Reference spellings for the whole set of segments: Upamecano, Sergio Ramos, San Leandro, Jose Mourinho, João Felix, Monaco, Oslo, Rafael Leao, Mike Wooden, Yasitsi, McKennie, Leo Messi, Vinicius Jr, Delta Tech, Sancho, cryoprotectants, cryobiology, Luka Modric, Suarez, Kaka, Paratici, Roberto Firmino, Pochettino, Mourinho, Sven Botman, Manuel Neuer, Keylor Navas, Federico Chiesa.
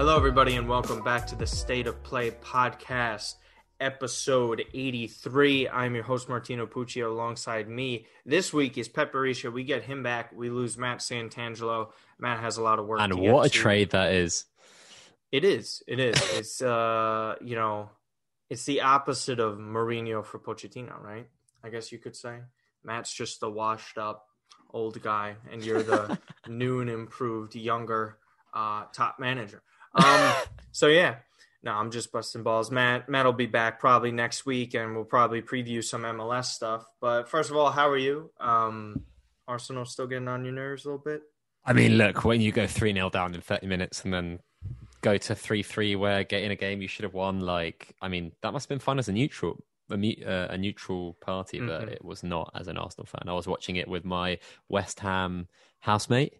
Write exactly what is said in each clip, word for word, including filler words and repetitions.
Hello, everybody, and welcome back to the State of Play podcast, episode eighty-three. I'm your host, Martino Puccio. Alongside me this week is Pepe. We get him back. We lose Matt Santangelo. Matt has a lot of work. And to what get a to. trade that is. It is. It is. It's, uh, you know, it's the opposite of Mourinho for Pochettino, right? I guess you could say. Matt's just the washed up old guy, and you're the new and improved, younger uh, top manager. um so yeah no I'm just busting balls. Matt matt will be back probably next week, and we'll probably preview some M L S stuff. But first of all, how are you? um Arsenal still getting on your nerves a little bit? I mean, look, when you go three nil down in thirty minutes and then go to three three where getting a game you should have won, like, I mean, that must have been fun as a neutral a, uh, a neutral party, but mm-hmm. It was not as an Arsenal fan. I was watching it with my West Ham housemate,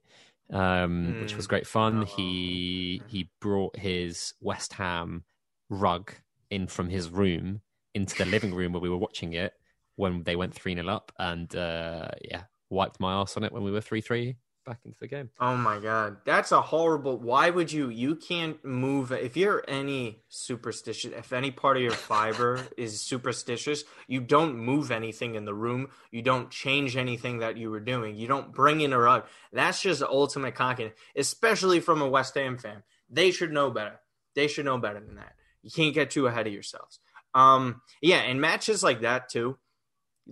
Um, mm. which was great fun. Oh. He he brought his West Ham rug in from his room into the living room where we were watching it when they went three nil up, and uh, yeah, wiped my ass on it when we were three three back into the game. Oh my God, that's a horrible. Why would you? You can't move. If you're any superstitious, if any part of your fiber is superstitious, you don't move anything in the room. You don't change anything that you were doing. You don't bring in a rug. That's just ultimate cockiness, especially from a West Ham fan. They should know better. They should know better than that. You can't get too ahead of yourselves. Um, yeah, and matches like that too.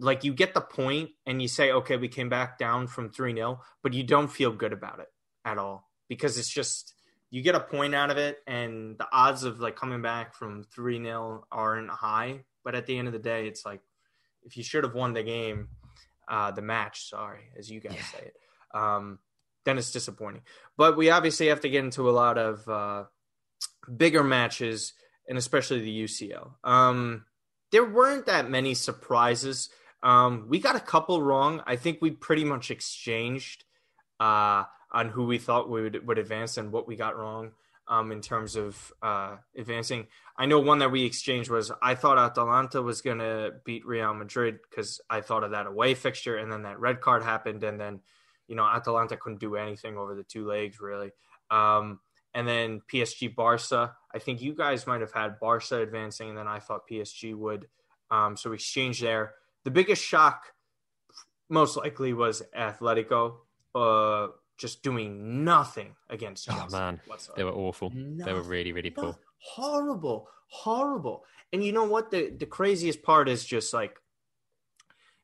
Like, you get the point and you say, okay, we came back down from three nil, but you don't feel good about it at all, because it's just, you get a point out of it, and the odds of like coming back from three nil aren't high. But at the end of the day, it's like, if you should have won the game, uh, the match, sorry, as you guys yeah. say it, um, then it's disappointing. But we obviously have to get into a lot of uh, bigger matches, and especially the U C L. Um, there weren't that many surprises. Um, we got a couple wrong. I think we pretty much exchanged uh, on who we thought would, would advance and what we got wrong um, in terms of uh, advancing. I know one that we exchanged was, I thought Atalanta was going to beat Real Madrid because I thought of that away fixture, and then that red card happened, and then, you know, Atalanta couldn't do anything over the two legs, really. Um, and then P S G Barca. I think you guys might have had Barca advancing, and then I thought P S G would. Um, so we exchanged there. The biggest shock most likely was Atletico uh, just doing nothing against Chelsea. Oh, man. Whatsoever. They were awful. Nothing. They were really, really poor. Horrible. Horrible. And you know what? The, the craziest part is just like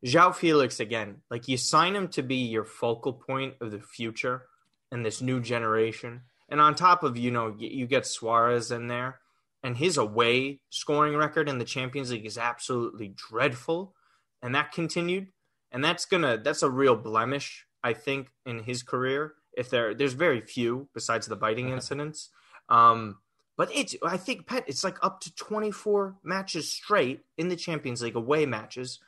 João Felix again. Like, you sign him to be your focal point of the future and this new generation. And on top of, you know, you get Suarez in there, and his away scoring record in the Champions League is absolutely dreadful. And that continued. And that's going to, that's a real blemish, I think, in his career. If there, there's very few besides the biting incidents. Um, but it's, I think, Pet, it's like up to twenty-four matches straight in the Champions League, away matches,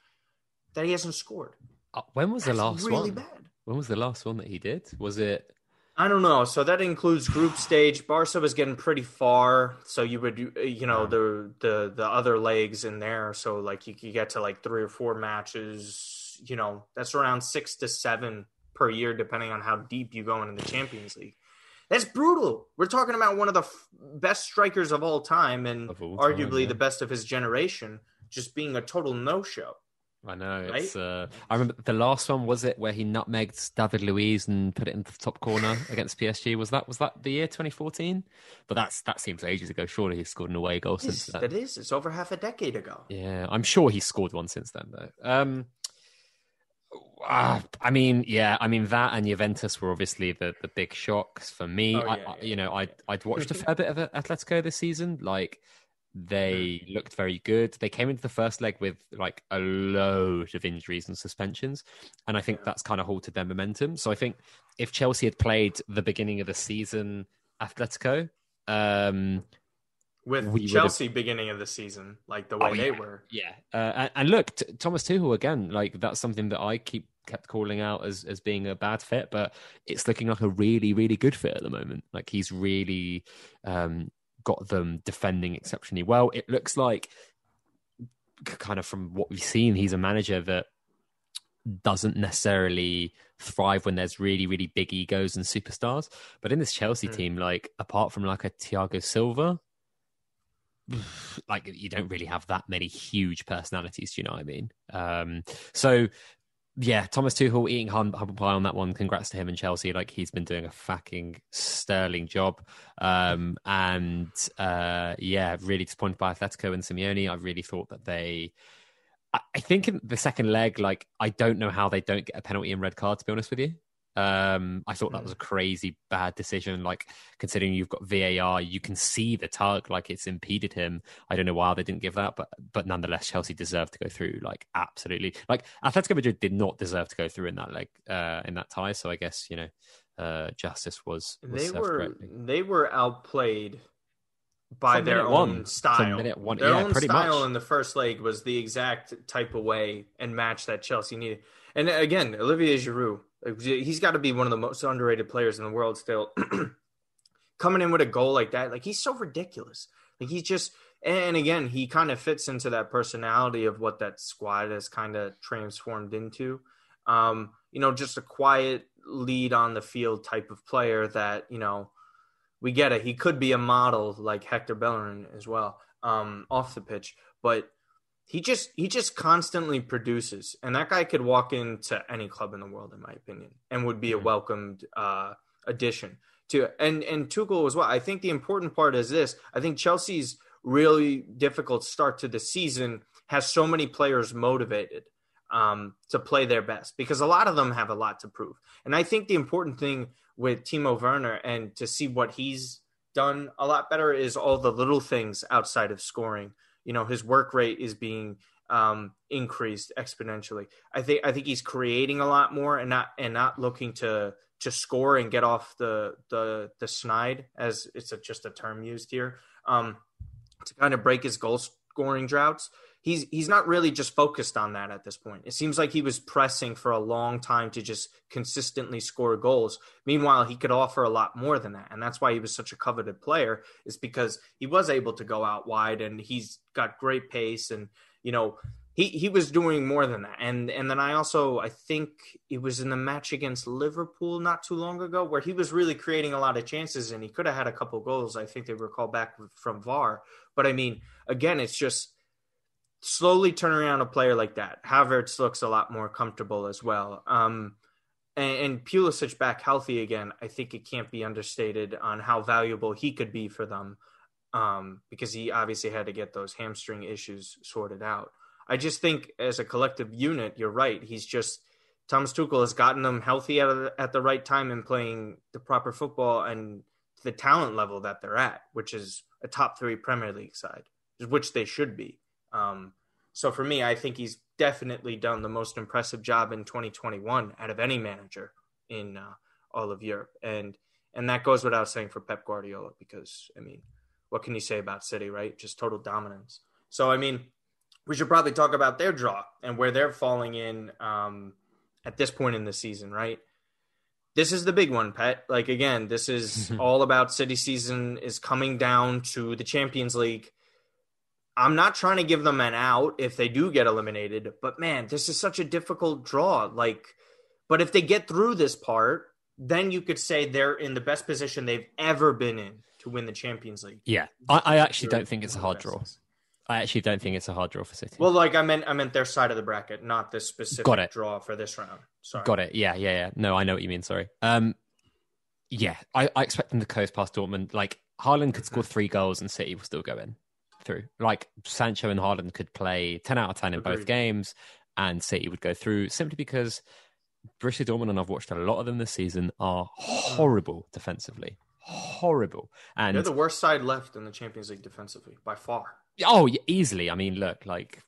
that he hasn't scored. Uh, when was that's the last really one? Bad. When was the last one that he did? Was it? I don't know. So that includes group stage. Barca was getting pretty far, so you would, you know, the the the other legs in there. So like you could get to like three or four matches. You know, that's around six to seven per year, depending on how deep you go into the Champions League. That's brutal. We're talking about one of the f- best strikers of all time, and of all time, arguably yeah. the best of his generation, just being a total no-show. I know. Right? It's. Uh, I remember the last one, was it where he nutmegged David Luiz and put it in the top corner against P S G? Was that was that the year twenty fourteen? But that's that seems ages ago. Surely he's scored an away goal since that. It is. It's over half a decade ago. Yeah, I'm sure he's scored one since then, though. Um, uh, I mean, yeah, I mean that and Juventus were obviously the, the big shocks for me. Oh, yeah, I, yeah, I, you know, yeah. I I'd watched a fair bit of Atletico this season, like. They looked very good. They came into the first leg with like a load of injuries and suspensions. And I think that's kind of halted their momentum. So I think if Chelsea had played the beginning of the season, Atletico... Um, with Chelsea beginning of the season, like the way oh, yeah. they were. Yeah. Uh, and, and look, t- Thomas Tuchel, again, like that's something that I keep kept calling out as, as being a bad fit, but it's looking like a really, really good fit at the moment. Like he's really... Um, got them defending exceptionally well. It looks like, kind of from what we've seen, he's a manager that doesn't necessarily thrive when there's really, really big egos and superstars. But in this Chelsea mm. team, like apart from like a Thiago Silva, like you don't really have that many huge personalities. Do you know what I mean? Um, so yeah, Thomas Tuchel eating humble pie on that one. Congrats to him and Chelsea. Like he's been doing a fucking sterling job. Um, and uh, yeah, really disappointed by Atletico and Simeone. I really thought that they... I think in the second leg, like, I don't know how they don't get a penalty and red card, to be honest with you. Um, I thought that was a crazy bad decision. Like, considering you've got V A R, you can see the tug, like, it's impeded him. I don't know why they didn't give that, but but nonetheless, Chelsea deserved to go through, like, absolutely. Like, Atletico Madrid did not deserve to go through in that leg, uh, in that tie. So I guess, you know, uh, justice was, was they were correctly. They were outplayed by their own style. Their own style in the first leg was the exact type of way and match that Chelsea needed. And again, Olivier Giroud, he's got to be one of the most underrated players in the world still. Coming in with a goal like that, like he's so ridiculous. Like he's just, and again, he kind of fits into that personality of what that squad has kind of transformed into. Um, you know, just a quiet lead on the field type of player that, you know, we get it. He could be a model like Hector Bellerin as well, um, off the pitch. But he just he just constantly produces. And that guy could walk into any club in the world, in my opinion, and would be a welcomed uh, addition to. And, and Tuchel as well. I think the important part is this. I think Chelsea's really difficult start to the season has so many players motivated um, to play their best because a lot of them have a lot to prove. And I think the important thing with Timo Werner and to see what he's done a lot better is all the little things outside of scoring. You know, his work rate is being um, increased exponentially. I think, I think he's creating a lot more and not, and not looking to, to score and get off the, the, the snide, as it's a, just a term used here, um, to kind of break his goal scoring droughts. He's, he's not really just focused on that at this point. It seems like he was pressing for a long time to just consistently score goals. Meanwhile, he could offer a lot more than that. And that's why he was such a coveted player, is because he was able to go out wide and he's got great pace. And, you know, he, he was doing more than that. And, and then I also, I think it was in the match against Liverpool not too long ago where he was really creating a lot of chances and he could have had a couple goals. I think they were called back from V A R, but I mean, again, it's just, slowly turn around a player like that. Havertz looks a lot more comfortable as well. Um, and, and Pulisic back healthy again. I think it can't be understated on how valuable he could be for them um, because he obviously had to get those hamstring issues sorted out. I just think as a collective unit, you're right. He's just, Thomas Tuchel has gotten them healthy at, a, at the right time and playing the proper football and the talent level that they're at, which is a top three Premier League side, which they should be. Um, so for me, I think he's definitely done the most impressive job in twenty twenty-one out of any manager in uh, all of Europe. And, and that goes without saying for Pep Guardiola, because I mean, what can you say about City, right? Just total dominance. So, I mean, we should probably talk about their draw and where they're falling in, um, at this point in the season, right? This is the big one, Pet. Like, again, this is all about City season is coming down to the Champions League. I'm not trying to give them an out if they do get eliminated, but man, this is such a difficult draw. Like, but if they get through this part, then you could say they're in the best position they've ever been in to win the Champions League. Yeah. I, I actually don't think it's a hard draw. I actually don't think it's a hard draw for City. Well, like I meant, I meant their side of the bracket, not this specific draw for this round. Sorry. Got it. Yeah. Yeah. Yeah. No, I know what you mean. Sorry. Um, yeah. I, I expect them to coast past Dortmund. Like Haaland could score three goals and City will still go in. Through like Sancho and Haaland could play ten out of ten in Agreed. Both games and City would go through simply because Borussia Dortmund, and I've watched a lot of them this season, are horrible defensively horrible and they're the worst side left in the Champions League defensively by far. Oh yeah, easily. I mean, look, like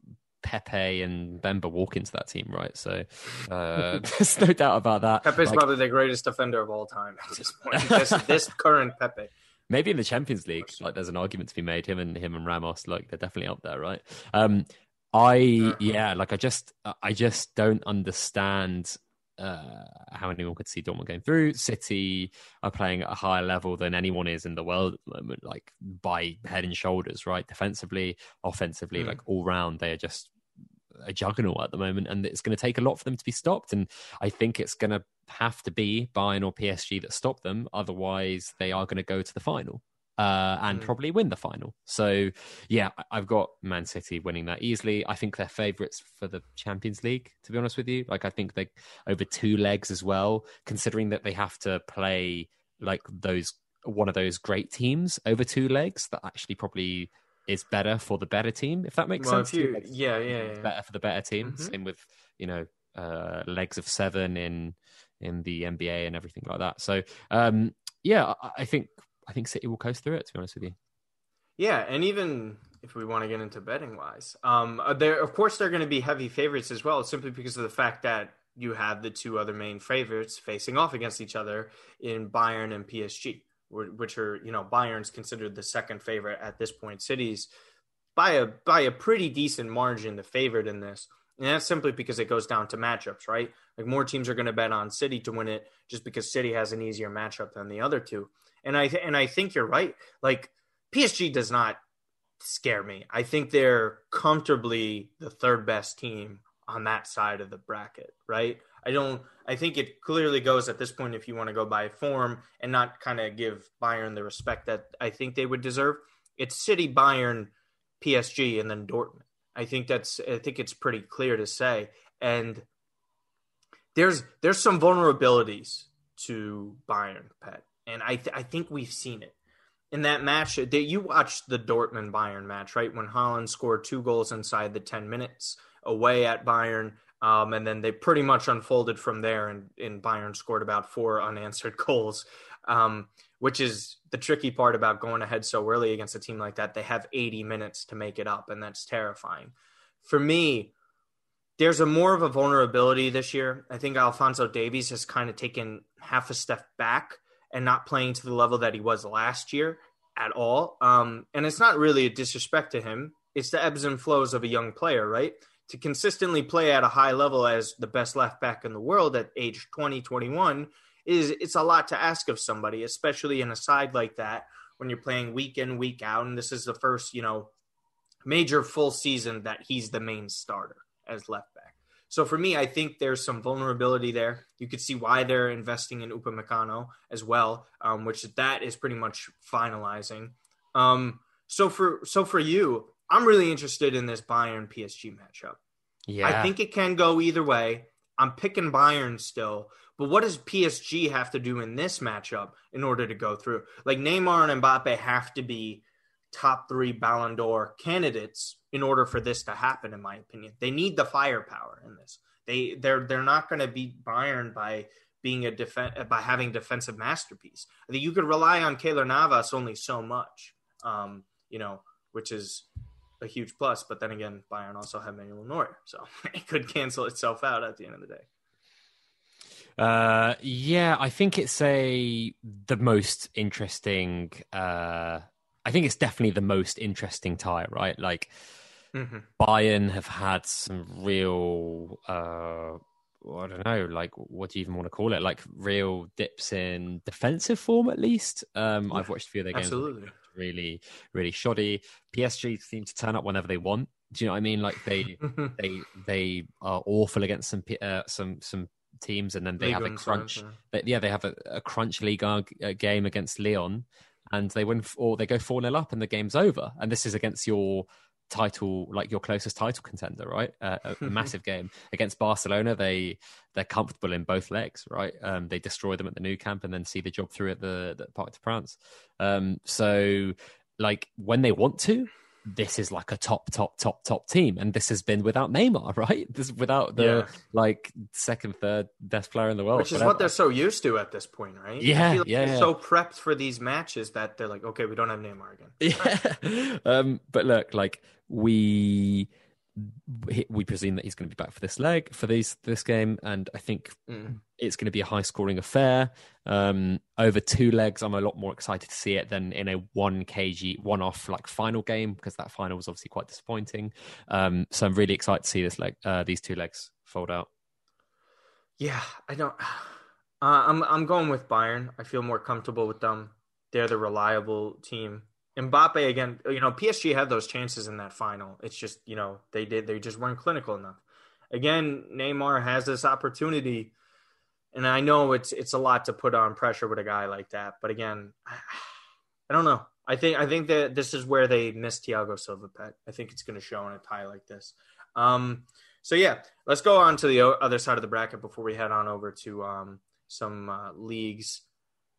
Pepe and Bamba walk into that team, right? So uh, there's no doubt about that. Pepe's like, probably the greatest defender of all time at this point. this, this current Pepe. Maybe in the Champions League, like there's an argument to be made. Him and him and Ramos, like they're definitely up there, right? Um, I yeah, like I just I just don't understand uh, how anyone could see Dortmund going through. City are playing at a higher level than anyone is in the world at the moment, like by head and shoulders, right? Defensively, offensively, mm. like all round, they are just a juggernaut at the moment, and it's going to take a lot for them to be stopped. And I think it's going to have to be Bayern or P S G that stop them. Otherwise, they are going to go to the final uh, and mm. probably win the final. So, yeah, I've got Man City winning that easily. I think they're favourites for the Champions League, to be honest with you. Like, I think they over two legs as well, considering that they have to play like those one of those great teams over two legs that actually probably is better for the better team, if that makes well, sense. You, yeah, yeah, yeah. Better for the better team. Mm-hmm. Same with, you know, uh, legs of seven in in the N B A and everything like that. So, um, yeah, I, I think I think City will coast through it, to be honest with you. Yeah, and even if we want to get into betting-wise, um, they're, of course they're going to be heavy favorites as well, simply because of the fact that you have the two other main favorites facing off against each other in Bayern and P S G. Which are, you know, Bayern's considered the second favorite at this point. City's by a by a pretty decent margin the favorite in this, and that's simply because it goes down to matchups, right? Like, more teams are going to bet on City to win it just because City has an easier matchup than the other two. And I th- and I think you're right. Like, P S G does not scare me. I think they're comfortably the third best team on that side of the bracket, right? I don't. I think it clearly goes at this point if you want to go by form and not kind of give Bayern the respect that I think they would deserve. It's City, Bayern, P S G, and then Dortmund. I think that's. I think it's pretty clear to say. And there's there's some vulnerabilities to Bayern, Pet, and I th- I think we've seen it in that match. That you watched the Dortmund Bayern match, right? When Haaland scored two goals inside the ten minutes away at Bayern. Um, and then they pretty much unfolded from there, and, and Bayern scored about four unanswered goals, um, which is the tricky part about going ahead so early against a team like that. They have eighty minutes to make it up, and that's terrifying. For me, there's a more of a vulnerability this year. I think Alphonso Davies has kind of taken half a step back and not playing to the level that he was last year at all. Um, and it's not really a disrespect to him. It's the ebbs and flows of a young player, right? To consistently play at a high level as the best left back in the world at age twenty, twenty-one, is it's a lot to ask of somebody, especially in a side like that when you're playing week in, week out. And this is the first, you know, major full season that he's the main starter as left back. So for me, I think there's some vulnerability there. You could see why they're investing in Upamecano as well, um, which that is pretty much finalizing. Um, so for so for you, I'm really interested in this Bayern P S G matchup. Yeah. I think it can go either way. I'm picking Bayern still, but what does P S G have to do in this matchup in order to go through? Like, Neymar and Mbappe have to be top three Ballon d'Or candidates in order for this to happen, in my opinion. They need the firepower in this. They they're they're not going to beat Bayern by being a defen- by having defensive masterpiece. I think you could rely on Keylor Navas only so much. Um, you know, which is a huge plus, but then again, Bayern also have Manuel Neuer, so it could cancel itself out at the end of the day. Uh, yeah, I think it's a the most interesting. Uh, I think it's definitely the most interesting tie, right? Like, mm-hmm. Bayern have had some real, uh, I don't know, like, what do you even want to call it? Like, real dips in defensive form, at least. Um, yeah, I've watched a few of their games. Absolutely. Really, really shoddy. P S G seem to turn up whenever they want. Do you know what I mean? Like, they, they, they are awful against some uh, some some teams, and then they Liga have a crunch. Sense, yeah. They, yeah, they have a, a crunch league uh, game against Lyon, and they win or they go four nil up, and the game's over. And this is against your title, like your closest title contender, right? Uh, a massive game against Barcelona. They they're comfortable in both legs, right? Um, they destroy them at the Nou Camp and then see the job through at the, the Parc des Princes. Um, so, like, when they want to, this is like a top, top, top, top team, and this has been without Neymar, right? This without the yeah. like second, third best player in the world, which is whatever. What they're so used to at this point, right? Yeah, I feel like yeah. They're yeah. so prepped for these matches that they're like, okay, we don't have Neymar again. Yeah, um, but look, like. We we presume that he's going to be back for this leg for these this game, and I think mm. it's going to be a high scoring affair um, over two legs. I'm a lot more excited to see it than in a one kg one off like final game, because that final was obviously quite disappointing. Um, so I'm really excited to see this leg, uh, these two legs fold out. Yeah, I don't. Uh, I'm I'm going with Bayern. I feel more comfortable with them. They're the reliable team. Mbappe again, you know, P S G had those chances in that final. It's just, you know, they did, they just weren't clinical enough. Again, Neymar has this opportunity, and I know it's it's a lot to put on pressure with a guy like that. But again, I don't know. I think I think that this is where they missed Thiago Silva, Pet. I think it's going to show in a tie like this. Um, so yeah, let's go on to the other side of the bracket before we head on over to um, some uh, leagues.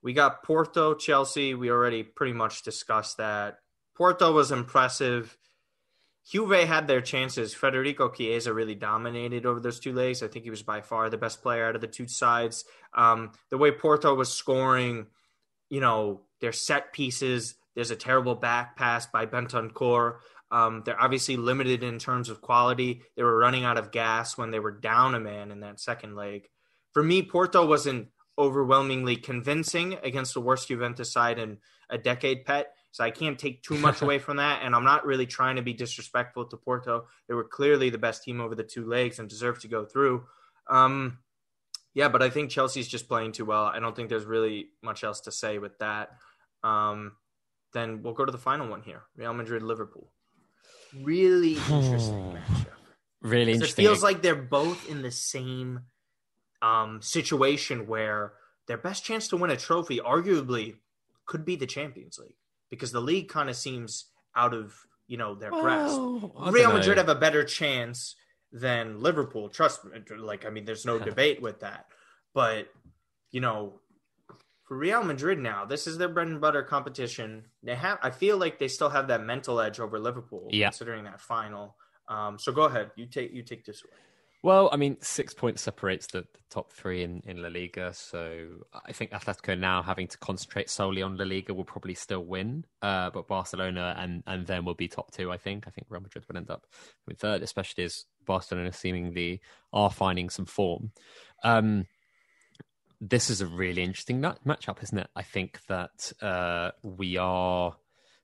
We got Porto, Chelsea. We already pretty much discussed that. Porto was impressive. Juve had their chances. Federico Chiesa really dominated over those two legs. I think he was by far the best player out of the two sides. Um, the way Porto was scoring, you know, their set pieces, there's a terrible back pass by Bentancur. Um, they're obviously limited in terms of quality. They were running out of gas when they were down a man in that second leg. For me, Porto wasn't overwhelmingly convincing against the worst Juventus side in a decade, Pet. So I can't take too much away from that. And I'm not really trying to be disrespectful to Porto. They were clearly the best team over the two legs and deserve to go through. Um, yeah, but I think Chelsea's just playing too well. I don't think there's really much else to say with that. Um, then we'll go to the final one here. Real Madrid, Liverpool. Really interesting matchup. Really interesting. It feels like they're both in the same um, situation where their best chance to win a trophy arguably could be the Champions League, because the league kind of seems out of, you know, their grasp. Oh, Real Madrid have a better chance than Liverpool. Trust me. Like, I mean, there's no debate with that. But, you know, for Real Madrid now, this is their bread and butter competition. They have, I feel like they still have that mental edge over Liverpool, yeah, considering that final. Um, so go ahead. You take you take this away. Well, I mean, six points separates the, the top three in, in La Liga. So I think Atletico now having to concentrate solely on La Liga will probably still win. Uh, but Barcelona and, and them will be top two, I think. I think Real Madrid will end up with third, especially as Barcelona seemingly are finding some form. Um, this is a really interesting nut- matchup, isn't it? I think that uh, we are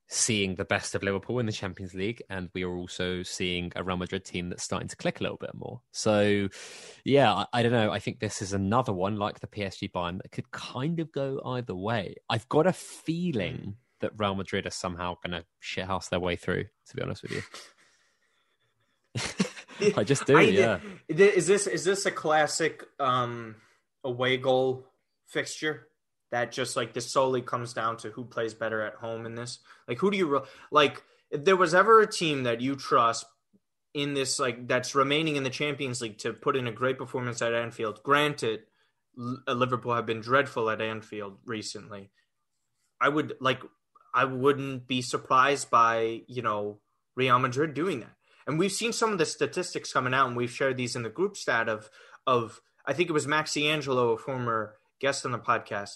seeing the best of Liverpool in the Champions League, and we are also seeing a Real Madrid team that's starting to click a little bit more. So yeah, I, I don't know. I think this is another one like the P S G Bayern that could kind of go either way. I've got a feeling that Real Madrid are somehow going to shithouse their way through, to be honest with you. I just do, I, yeah. Is this, is this a classic um, away goal fixture? That just, like, this solely comes down to who plays better at home in this. Like, who do you, re- like, if there was ever a team that you trust in this, like, that's remaining in the Champions League to put in a great performance at Anfield, granted, Liverpool have been dreadful at Anfield recently. I would, like, I wouldn't be surprised by, you know, Real Madrid doing that. And we've seen some of the statistics coming out, and we've shared these in the group stat of, of I think it was Matt Santangelo, a former guest on the podcast,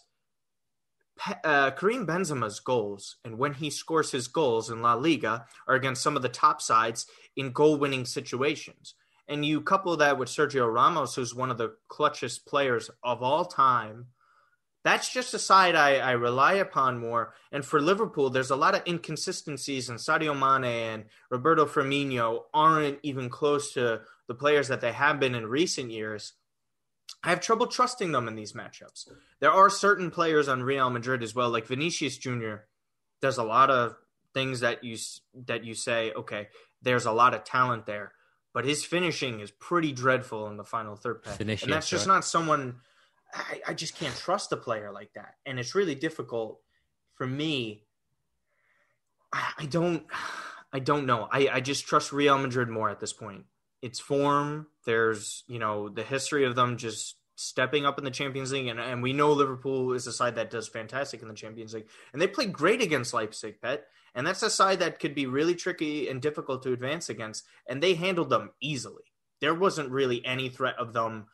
Uh, Karim Benzema's goals, and when he scores his goals in La Liga, are against some of the top sides in goal-winning situations. And you couple that with Sergio Ramos, who's one of the clutchest players of all time. That's just a side I, I rely upon more. And for Liverpool, there's a lot of inconsistencies, and Sadio Mane and Roberto Firmino aren't even close to the players that they have been in recent years. I have trouble trusting them in these matchups. There are certain players on Real Madrid as well, like Vinicius Junior There's a lot of things that you that you say, okay, there's a lot of talent there, but his finishing is pretty dreadful in the final third pass. And that's just not someone I, I just can't trust a player like that. And it's really difficult for me. I, I don't I don't know. I, I just trust Real Madrid more at this point. It's form. There's, you know, the history of them just stepping up in the Champions League. And, and we know Liverpool is a side that does fantastic in the Champions League. And they played great against Leipzig, Pet. And that's a side that could be really tricky and difficult to advance against. And they handled them easily. There wasn't really any threat of them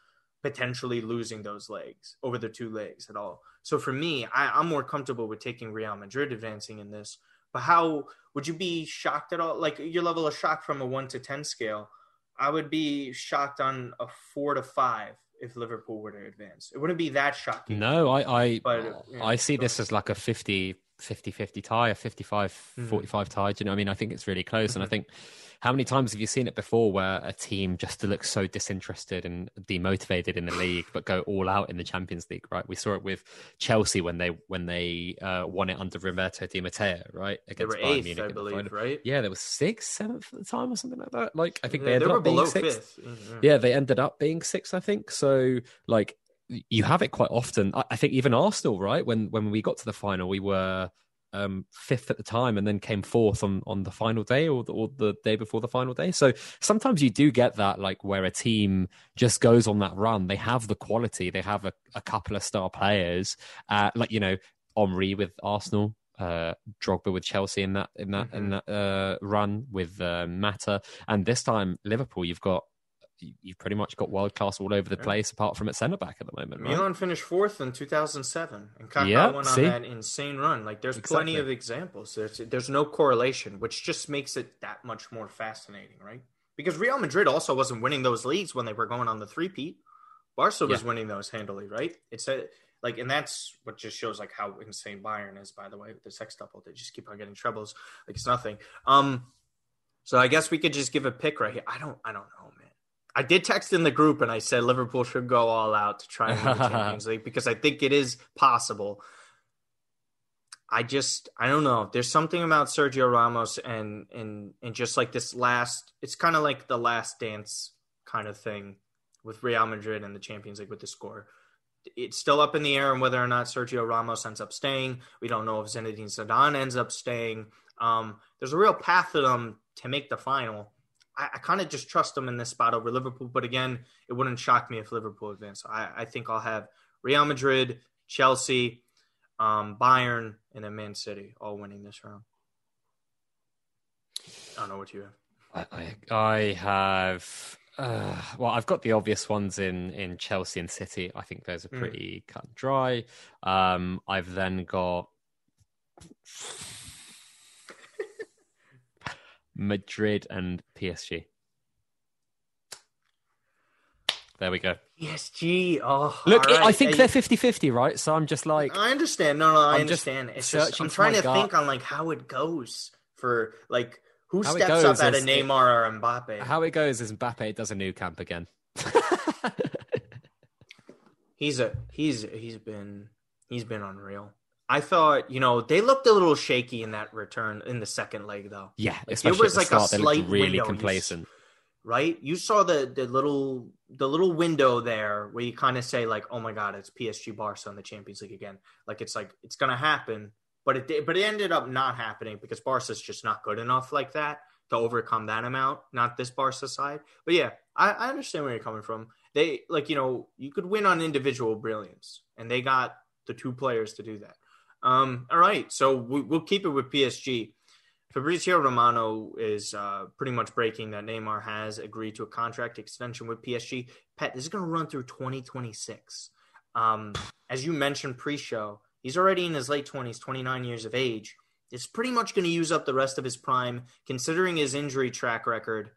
potentially losing those legs over the two legs at all. So for me, I, I'm more comfortable with taking Real Madrid advancing in this. But how would you be shocked at all? Like, your level of shock from a one to ten scale, I would be shocked on a four to five if Liverpool were to advance. It wouldn't be that shocking. No, I I, but, you know, I see this as like a fifty fifty fifty tie, a fifty-five forty-five mm. tie. Do you know what I mean? I think it's really close. Mm-hmm. And I think, how many times have you seen it before where a team just looks so disinterested and demotivated in the league, but go all out in the Champions League, right? We saw it with Chelsea when they when they uh, won it under Roberto Di Matteo, right? Against they were Bayern eighth, Munich I believe, right? Yeah, they were sixth, seventh at the time or something like that. Like, I think yeah, they ended they were up below being sixth. Mm-hmm. Yeah, they ended up being sixth, I think. So, like, you have it quite often. I think even Arsenal, right? When when we got to the final, we were um, fifth at the time and then came fourth on, on the final day or the, or the day before the final day. So sometimes you do get that, like, where a team just goes on that run. They have the quality. They have a, a couple of star players, uh, like, you know, Omri with Arsenal, uh, Drogba with Chelsea in that in that, mm-hmm. in that uh, run with uh, Mata. And this time, Liverpool, you've got you've pretty much got world class all over the place, apart from at centre back at the moment. Right? Milan finished fourth in two thousand seven, and Kaká yeah, went on see? that insane run. Like, there's exactly. plenty of examples. There's there's no correlation, which just makes it that much more fascinating, right? Because Real Madrid also wasn't winning those leagues when they were going on the three-peat. Barca was yeah. winning those handily, right? It's a, like, and that's what just shows like how insane Bayern is. By the way, with the sextuple, they just keep on getting trebles like it's nothing. Um, so I guess we could just give a pick right here. I don't, I don't know, man. I did text in the group and I said Liverpool should go all out to try and win the Champions League because I think it is possible. I just, I don't know. There's something about Sergio Ramos and and and just like this last, it's kind of like the last dance kind of thing with Real Madrid and the Champions League with the score. It's still up in the air and whether or not Sergio Ramos ends up staying. We don't know if Zinedine Zidane ends up staying. Um, there's a real path to them to make the final. I kind of just trust them in this spot over Liverpool. But again, it wouldn't shock me if Liverpool advanced. So I, I think I'll have Real Madrid, Chelsea, um, Bayern, and then Man City all winning this round. I don't know what you have. I, I, I have... Uh, well, I've got the obvious ones in, in Chelsea and City. I think those are pretty mm. cut and dry. Um, I've then got... Madrid and P S G. There we go. P S G. Oh, look, right. I think Are they're fifty fifty, you... right? So I'm just like... I understand. No, no, I I'm understand. Just it's just I'm trying to gut. think on like how it goes for like who how steps up out of Neymar or Mbappe. How it goes is Mbappe does a new camp again. he's a he's he's been he's been unreal. I thought, you know, they looked a little shaky in that return in the second leg, though. Yeah, like, it was like start, a slight really window, complacent, you, right? You saw the the little the little window there where you kind of say like, "Oh my God, it's P S G Barca in the Champions League again." Like it's like it's gonna happen, but it did, but it ended up not happening because Barca's just not good enough like that to overcome that amount. Not this Barca side, but yeah, I, I understand where you're coming from. They like you know you could win on individual brilliance, and they got the two players to do that. Um, all right, so we, we'll keep it with P S G. Fabrizio Romano is uh, pretty much breaking that Neymar has agreed to a contract extension with P S G. Pat, this is going to run through twenty twenty-six. Um, as you mentioned pre-show, he's already in his late twenties, twenty-nine years of age. It's pretty much going to use up the rest of his prime. Considering his injury track record,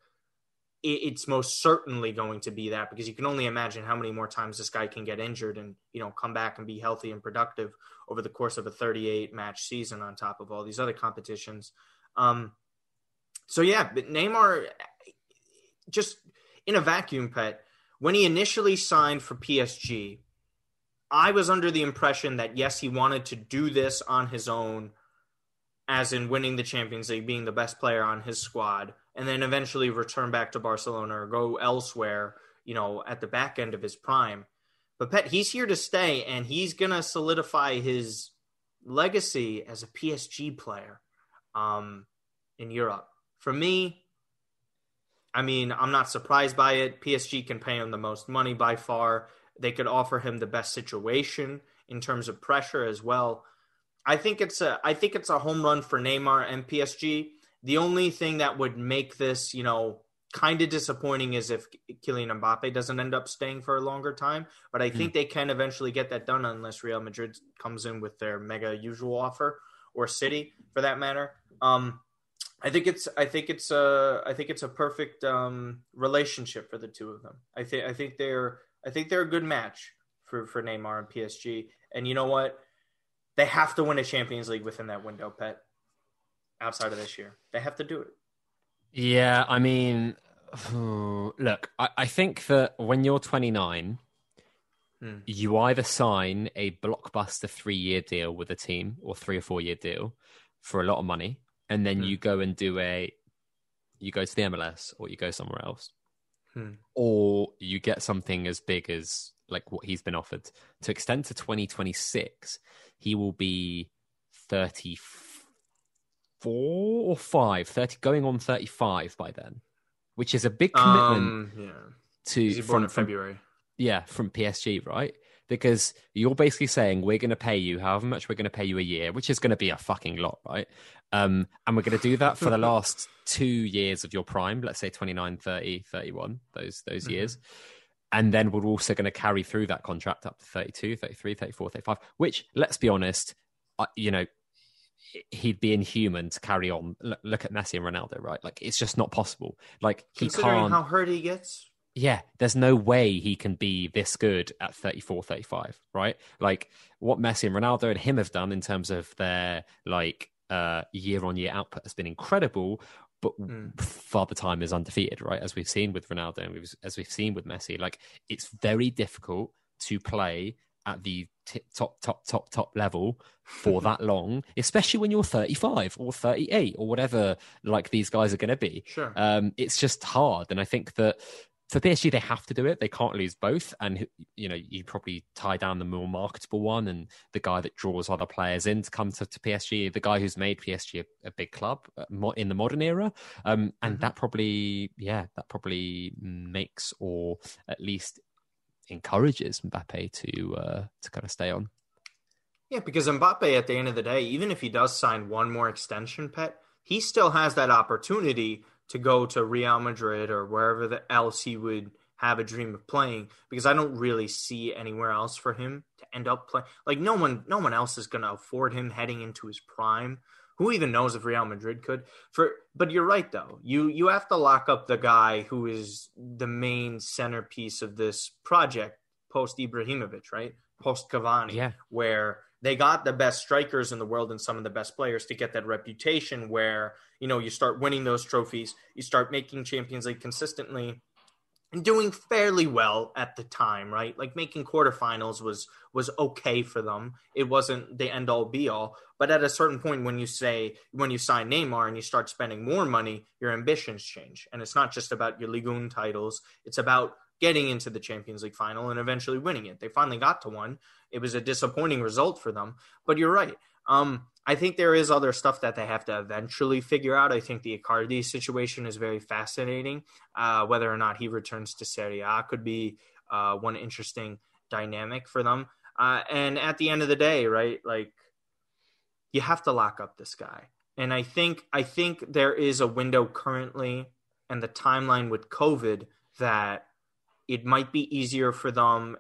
it, it's most certainly going to be that because you can only imagine how many more times this guy can get injured and you know come back and be healthy and productive over the course of a thirty-eight match season on top of all these other competitions. Um, so, yeah, but Neymar, just in a vacuum, Pet, when he initially signed for P S G, I was under the impression that, yes, he wanted to do this on his own, as in winning the Champions League, being the best player on his squad, and then eventually return back to Barcelona or go elsewhere, you know, at the back end of his prime. But, Pet, he's here to stay, and he's going to solidify his legacy as a P S G player um, in Europe. For me, I mean, I'm not surprised by it. P S G can pay him the most money by far. They could offer him the best situation in terms of pressure as well. I think it's a, I think it's a home run for Neymar and P S G. The only thing that would make this, you know, kind of disappointing is if Kylian Mbappe doesn't end up staying for a longer time, but I think mm. they can eventually get that done unless Real Madrid comes in with their mega usual offer, or City for that matter. Um, I think it's I think it's a I think it's a perfect um, relationship for the two of them. I think I think they're I think they're a good match for for Neymar and P S G. And you know what? They have to win a Champions League within that window, Pet. Outside of this year, they have to do it. Yeah, I mean, look, I, I think that when you're twenty-nine, mm. you either sign a blockbuster three-year deal with a team or three or four-year deal for a lot of money, and then mm. you go and do a, you go to the M L S or you go somewhere else, mm. or you get something as big as like what he's been offered. To extend to twenty twenty-six, he will be thirty-four or five, thirty, going on thirty-five by then, which is a big commitment um, yeah. to... Is he born from, in February? From, yeah, from P S G, right? Because you're basically saying, we're going to pay you however much we're going to pay you a year, which is going to be a fucking lot, right? Um, and we're going to do that for the last two years of your prime, let's say twenty-nine, thirty, thirty-one, those, those mm-hmm. years. And then we're also going to carry through that contract up to thirty-two, thirty-three, thirty-four, thirty-five, which, let's be honest, uh, you know, he'd be inhuman to carry on. Look, look at Messi and Ronaldo, right? Like, it's just not possible. Like, he can't. How hurt he gets. Yeah, there's no way he can be this good at thirty-four, thirty-five, right? Like, what Messi and Ronaldo and him have done in terms of their like uh, year-on-year output has been incredible. But mm. Father Time is undefeated, right? As we've seen with Ronaldo and we've, as we've seen with Messi, like it's very difficult to play at the t- top, top, top, top level for that long, especially when you're thirty-five or thirty-eight or whatever, like these guys are going to be. Sure. Um, it's just hard. And I think that for P S G, they have to do it. They can't lose both. And, you know, you probably tie down the more marketable one and the guy that draws other players in to come to, to P S G, the guy who's made P S G a, a big club in the modern era. Um, and mm-hmm. that probably, yeah, that probably makes or at least encourages Mbappe to uh, to kind of stay on. Yeah, because Mbappe, at the end of the day, even if he does sign one more extension, Pet, he still has that opportunity to go to Real Madrid or wherever else he would have a dream of playing, because I don't really see anywhere else for him to end up playing. Like, no one no one else is going to afford him heading into his prime. Who even knows if Real Madrid could? For But you're right, though. You you have to lock up the guy who is the main centerpiece of this project post-Ibrahimovic, right? Post-Cavani, yeah. Where they got the best strikers in the world and some of the best players to get that reputation where, you know, you start winning those trophies, you start making Champions League consistently and doing fairly well at the time, right? Like making quarterfinals was was okay for them. It wasn't the end all be all. But at a certain point when you say, when you sign Neymar and you start spending more money, your ambitions change. And it's not just about your Ligue one titles. It's about getting into the Champions League final and eventually winning it. They finally got to one. It was a disappointing result for them, but you're right. Um, I think there is other stuff that they have to eventually figure out. I think the Icardi situation is very fascinating. Uh, whether or not he returns to Serie A could be uh, one interesting dynamic for them. Uh, and at the end of the day, right, like you have to lock up this guy. And I think, I think there is a window currently and the timeline with COVID that it might be easier for them,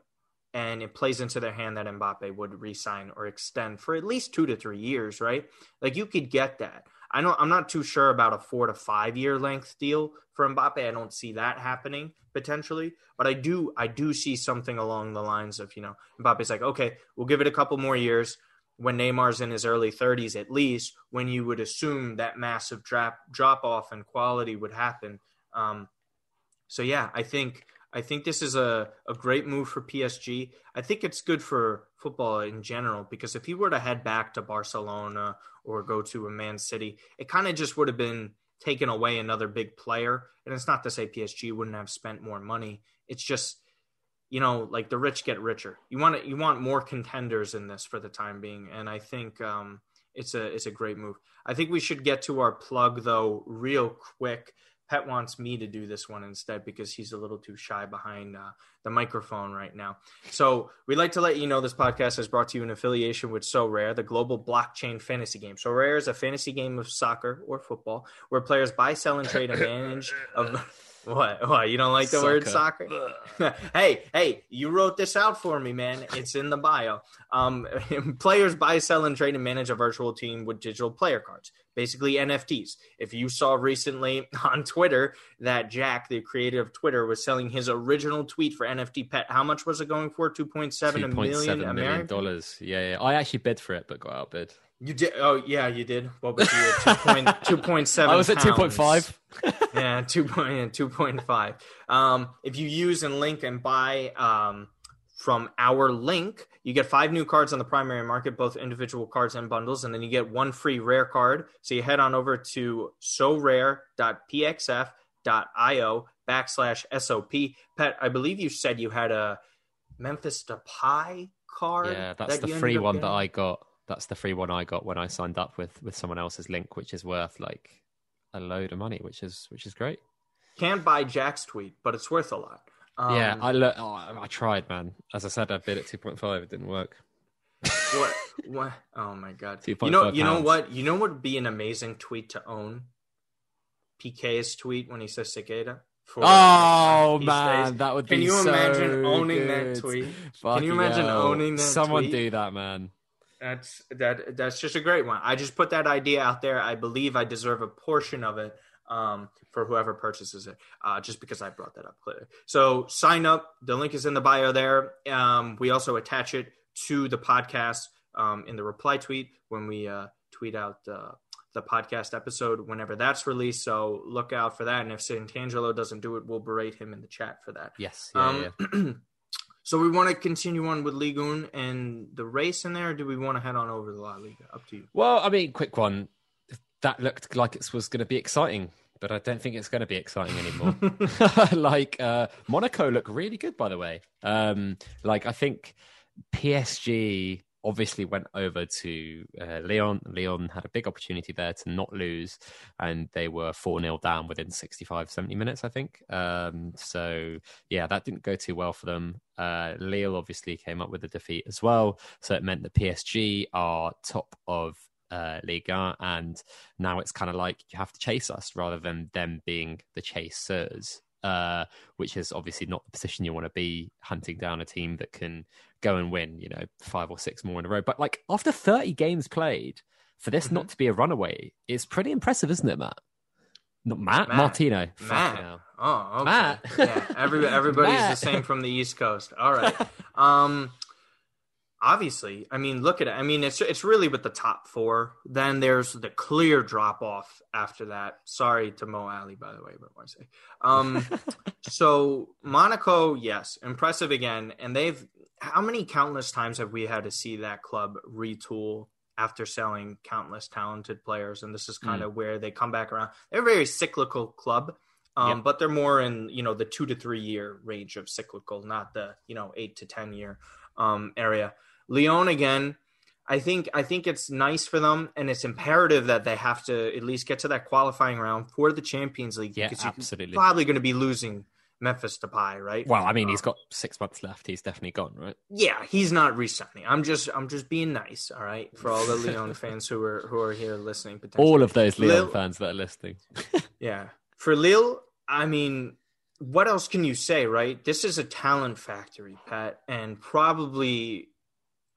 and it plays into their hand that Mbappe would re-sign or extend for at least two to three years, right? Like you could get that. I don't, I'm not too sure about a four to five year length deal for Mbappe. I don't see that happening potentially, but I do, I do see something along the lines of, you know, Mbappe's like, okay, we'll give it a couple more years. When Neymar's in his early thirties, at least, when you would assume that massive drop drop off in quality would happen. Um, so yeah, I think, I think this is a, a great move for P S G. I think it's good for football in general, because if he were to head back to Barcelona or go to a Man City, it kind of just would have been taking away another big player. And it's not to say P S G wouldn't have spent more money. It's just, you know, like the rich get richer. You want to, you want more contenders in this for the time being. And I think um, it's a it's a great move. I think we should get to our plug, though, real quick. Pet wants me to do this one instead because he's a little too shy behind uh, the microphone right now. So we'd like to let you know this podcast is brought to you in affiliation with SoRare, the global blockchain fantasy game. SoRare is a fantasy game of soccer or football where players buy, sell, and trade and manage a... What? What? You don't like the soccer. word soccer? hey, hey, you wrote this out for me, man. It's in the bio. Um, players buy, sell, and trade and manage a virtual team with digital player cards. basically N F Ts. If you saw recently on Twitter that Jack, the creator of Twitter, was selling his original tweet for N F T pet, how much was it going for? two point seven million dollars. Yeah, yeah. I actually bid for it, but got outbid. You did? Oh, yeah, you did. What was you at? two point seven I was at two point five Yeah, two point two point five Um, if you use and link and buy um, from our link, you get five new cards on the primary market, both individual cards and bundles, and then you get one free rare card. So you head on over to sorare dot p x f dot i o backslash S O P Pat, I believe you said you had a Memphis Depay card. Yeah, that's that the free one getting. that I got. That's the free one I got when I signed up with, with someone else's link, which is worth like a load of money, which is which is great. Can't buy Jack's tweet, but it's worth a lot. Um, yeah, I lo- oh, I tried, man. As I said, I bid at two point five It didn't work. What? What? Oh my god! You know, you know what? You know what would be an amazing tweet to own? P K's tweet when he says cicada. For, oh man, days. that would Can be. Can you so imagine owning good. that tweet? Fucking Can you imagine hell. owning that? Someone tweet? do that, man. That's that. That's just a great one. I just put that idea out there. I believe I deserve a portion of it um, for whoever purchases it, uh, just because I brought that up clearly. So sign up. The link is in the bio there. Um, we also attach it to the podcast um, in the reply tweet when we uh, tweet out uh, the podcast episode whenever that's released. So look out for that. And if Santangelo doesn't do it, we'll berate him in the chat for that. Yes. Yeah, um, yeah. So we want to continue on with Ligue one and the race in there, or do we want to head on over to La Liga? Up to you. Well, I mean, quick one. That looked like it was going to be exciting, but I don't think it's going to be exciting anymore. like, uh, Monaco look really good, by the way. Um, like, I think P S G obviously went over to uh, Lyon. Lyon had a big opportunity there to not lose, and they were four nil down within sixty-five, seventy minutes, I think. Um, so, yeah, that didn't go too well for them. Uh, Lille obviously came up with a defeat as well, so it meant that P S G are top of uh, Ligue one, and now it's kind of like you have to chase us rather than them being the chasers. Uh, which is obviously not the position you want to be, hunting down a team that can go and win, you know, five or six more in a row. But like after thirty games played, for this mm-hmm. not to be a runaway is pretty impressive, isn't it, Matt? Not Matt, Matt. Martino. Matt. Oh, okay. Matt. yeah, every, everybody's Matt. the same from the East Coast. All right. Um, obviously, I mean, look at it. I mean, it's it's really with the top four. Then there's the clear drop off after that. Sorry to Mo Ali, by the way, but I say. Um, so Monaco, yes, impressive again. And they've how many countless times have we had to see that club retool after selling countless talented players? And this is kind mm. of where they come back around. They're a very cyclical club. Um, yep. But they're more in, you know, the two to three year range of cyclical, not the, you know, eight to ten year um, area. Lyon, again, I think I think it's nice for them, and it's imperative that they have to at least get to that qualifying round for the Champions League. Yeah, because absolutely. You're probably going to be losing Memphis Depay, right? Well, I mean, um, he's got six months left. He's definitely gone, right? Yeah, he's not re-signing. I'm just I'm just being nice, all right, for all the Lyon fans who are who are here listening. All of those Lyon Lille, fans that are listening. yeah, for Lille, I mean, what else can you say, right? This is a talent factory, Pat, and probably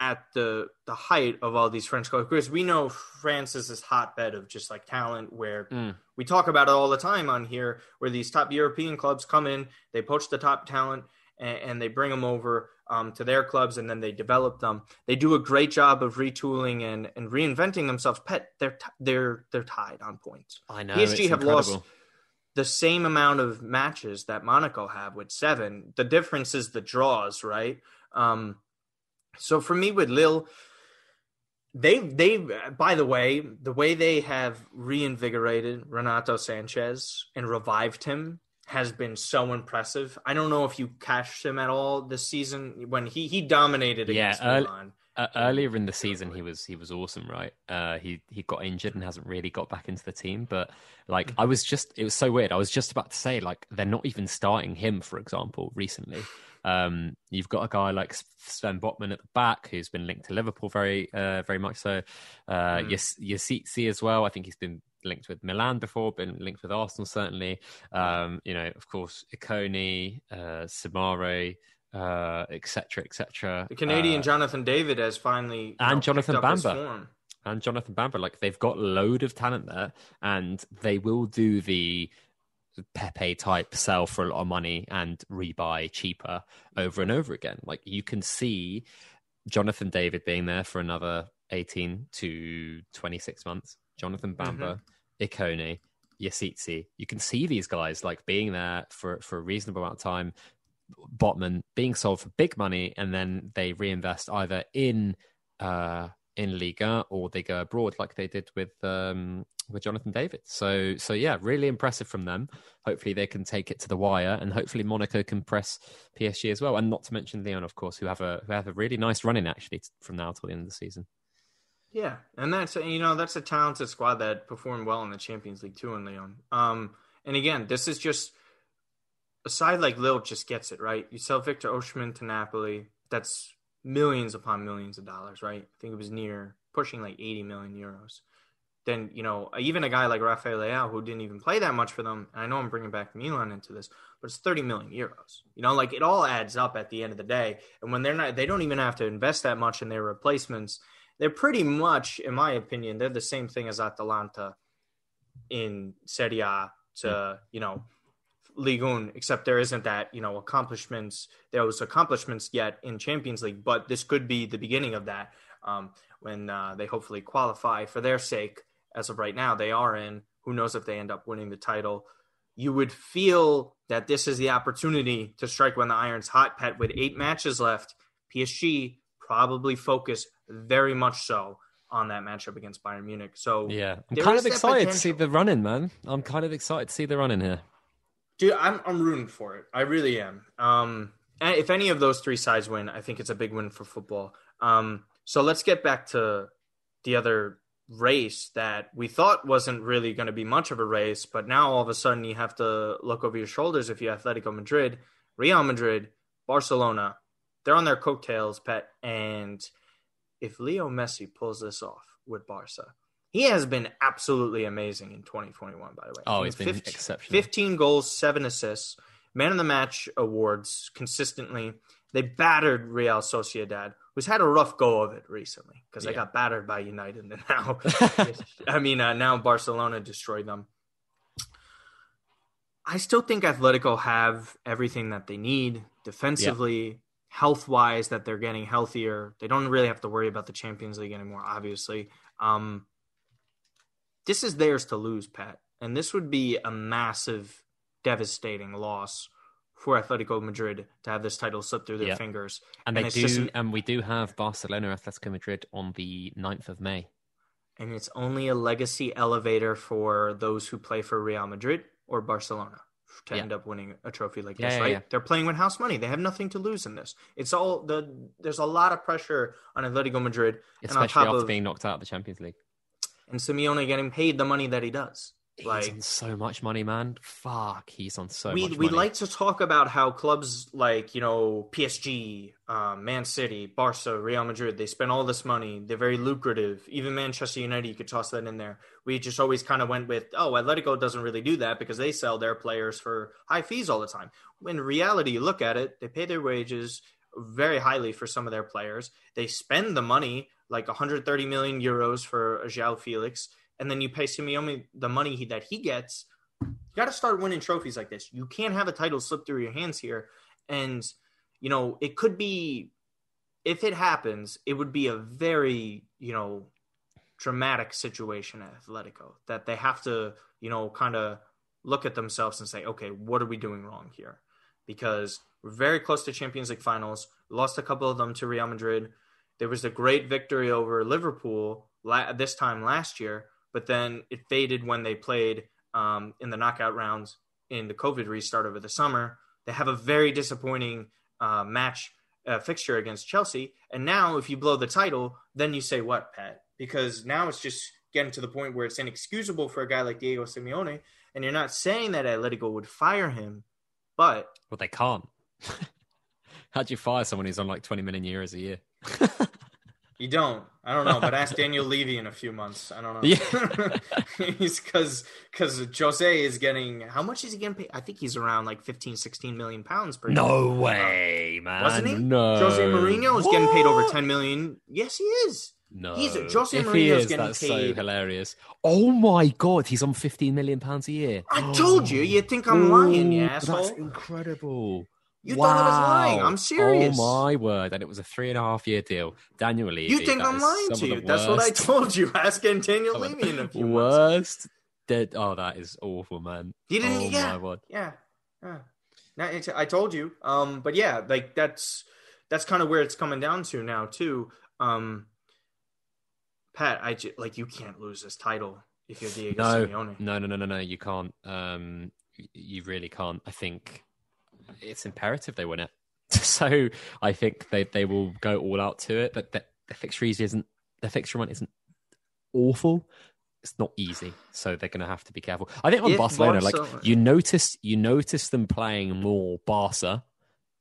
at the the height of all these French clubs, because we know France is this hotbed of just like talent where mm. we talk about it all the time on here, where these top European clubs come in, they poach the top talent and, and they bring them over um, to their clubs, and then they develop them. They do a great job of retooling and, and reinventing themselves. Pet, they're, t- they're, they're tied on points. I know, P S G have incredible. lost the same amount of matches that Monaco have with seven. The difference is the draws, right? Um, So for me with Lille, they, they, by the way, the way they have reinvigorated Renato Sanchez and revived him has been so impressive. I don't know if you catched him at all this season when he, he dominated against yeah, early, Milan. Uh, earlier in the season, he was, he was awesome, right? Uh, he, he got injured and hasn't really got back into the team, but like, mm-hmm. I was just, it was so weird. I was just about to say, like, they're not even starting him, for example, recently. Um, you've got a guy like Sven Botman at the back who's been linked to Liverpool very, uh, very much so. Uh, mm. Yasitsi as well. I think he's been linked with Milan before, been linked with Arsenal certainly. Um, you know, of course, Ikoné, uh, Samare, uh, et cetera, et cetera. The Canadian uh, Jonathan David has finally and know, Jonathan Bamba. and Jonathan Bamba. Like, they've got a load of talent there, and they will do the Pepe type sell for a lot of money and rebuy cheaper over and over again. Like, you can see Jonathan David being there for another eighteen to twenty-six months. Jonathan Bamba, mm-hmm. Ikoné, Yasitsi. You can see these guys like being there for, for a reasonable amount of time. Botman being sold for big money, and then they reinvest either in uh, in Liga or they go abroad, like they did with um, with Jonathan David. So, so yeah, really impressive from them. Hopefully, they can take it to the wire, and hopefully, Monaco can press P S G as well, and not to mention Lyon, of course, who have a who have a really nice run in actually from now till the end of the season. Yeah, and that's you know that's a talented squad that performed well in the Champions League too in Lyon. Um, and again, this is just. A side like Lille just gets it, right? You sell Victor Osimhen to Napoli. That's millions upon millions of dollars, right? I think it was near pushing like eighty million euros. Then, you know, even a guy like Rafael Leao, who didn't even play that much for them, and I know I'm bringing back Milan into this, but it's thirty million euros. You know, like it all adds up at the end of the day. And when they're not, they don't even have to invest that much in their replacements. They're pretty much, in my opinion, they're the same thing as Atalanta in Serie A to, yeah. you know, Ligue one, except there isn't that, you know, accomplishments. There was accomplishments yet in Champions League, but this could be the beginning of that um, when uh, they hopefully qualify for their sake. As of right now, they are in. Who knows if they end up winning the title? You would feel that this is the opportunity to strike when the iron's hot, Pat, with eight matches left. P S G probably focus very much so on that matchup against Bayern Munich. So yeah, I'm kind of excited to see the run-in, man. I'm kind of excited to see the run-in here. Dude, I'm I'm rooting for it. I really am. Um, if any of those three sides win, I think it's a big win for football. Um, so let's get back to the other race that we thought wasn't really going to be much of a race, but now all of a sudden you have to look over your shoulders if you're Atletico Madrid, Real Madrid, Barcelona. They're on their coattails, Pat. And if Leo Messi pulls this off with Barca, he has been absolutely amazing in twenty twenty-one, by the way. Oh, he's been exceptional. fifteen goals, seven assists, man of the match awards consistently. They battered Real Sociedad, who's had a rough go of it recently because yeah. they got battered by United. And now, I mean, uh, now Barcelona destroyed them. I still think Atletico have everything that they need defensively, yeah. health-wise, that they're getting healthier. They don't really have to worry about the Champions League anymore, obviously. Um, This is theirs to lose, Pat, and this would be a massive, devastating loss for Atletico Madrid to have this title slip through their yeah. fingers. And, and they it's do, just... and we do have Barcelona, Atletico Madrid on the ninth of May. And it's only a legacy elevator for those who play for Real Madrid or Barcelona to yeah. end up winning a trophy like yeah, this, yeah, right? Yeah. They're playing with house money. They have nothing to lose in this. It's all the there's a lot of pressure on Atletico Madrid, especially and on top after of, being knocked out of the Champions League. And Simeone getting paid the money that he does. He's like, on so much money, man. Fuck, he's on so we, much money. We like to talk about how clubs like, you know, P S G, um, Man City, Barca, Real Madrid, they spend all this money. They're very lucrative. Even Manchester United, you could toss that in there. We just always kind of went with, oh, Atletico doesn't really do that because they sell their players for high fees all the time. When in reality, you look at it, they pay their wages very highly for some of their players. They spend the money like one hundred thirty million euros for João Felix, and then you pay Simeone the money he, that he gets. You got to start winning trophies like this. You can't have a title slip through your hands here. And, you know, it could be, if it happens, it would be a very, you know, dramatic situation at Atletico that they have to, you know, kind of look at themselves and say, okay, what are we doing wrong here? Because we're very close to Champions League finals, lost a couple of them to Real Madrid. There was a great victory over Liverpool la- this time last year, but then it faded when they played um, in the knockout rounds in the COVID restart over the summer. They have a very disappointing uh, match uh, fixture against Chelsea. And now if you blow the title, then you say what, Pat? Because now it's just getting to the point where it's inexcusable for a guy like Diego Simeone, and you're not saying that Atletico would fire him, but... Well, they can't. How'd you fire someone who's on like twenty million euros a year? You don't. I don't know, but ask Daniel Levy in a few months. I don't know. Yeah. He's because because Jose is getting how much is he getting paid? I think he's around like fifteen, sixteen million pounds per year. No way, man. Wasn't he? No. Jose Mourinho is what? Getting paid over ten million. Yes, he is. No. He's a, Jose if he is, that's paid. So hilarious. Oh my God, he's on fifteen million pounds a year. I oh. told you, you'd think I'm Ooh, lying, you asshole. That's incredible. You wow. thought I was lying. I'm serious. Oh my word. And it was a three and a half year deal. Daniel Levy. You think I'm lying to you. That's what I told you. Asking Daniel Levy in a few worst months. Dead. Oh, that is awful, man. You didn't, oh yeah, my word. Yeah. yeah. Now, I told you. Um, but yeah, like that's, that's kind of where it's coming down to now too. Um, Pat, I just, like, you can't lose this title if you're Diego no, Simeone. No, no, no, no, no. You can't. Um, you really can't. I think it's imperative they win it. So I think they, they will go all out to it. But the, the fixture isn't the fixture run isn't awful. It's not easy, so they're going to have to be careful. I think on if Barcelona, Barcelona, like you notice, you notice them playing more Barca